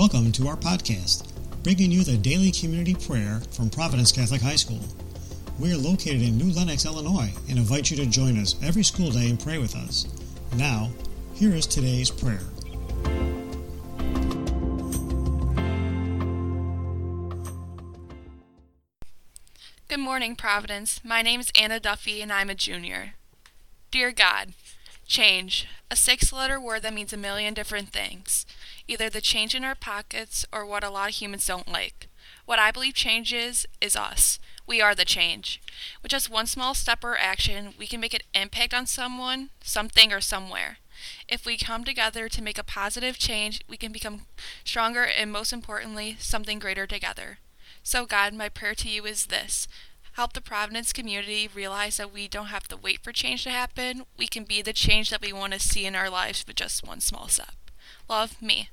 Welcome to our podcast, bringing you the daily community prayer from Providence Catholic High School. We are located in New Lenox, Illinois, and invite you to join us every school day and pray with us. Now, here is today's prayer. Good morning, Providence. My name is Anna Duffy, and I'm a junior. Dear God, change, a six-letter word that means a million different things, either the change in our pockets or what a lot of humans don't like. What I believe change is us. We are the change. With just one small step or action, we can make an impact on someone, something, or somewhere. If we come together to make a positive change, we can become stronger and, most importantly, something greater together. So God, my prayer to you is this. Help the Providence community realize that we don't have to wait for change to happen. We can be the change that we want to see in our lives with just one small step. Love, me.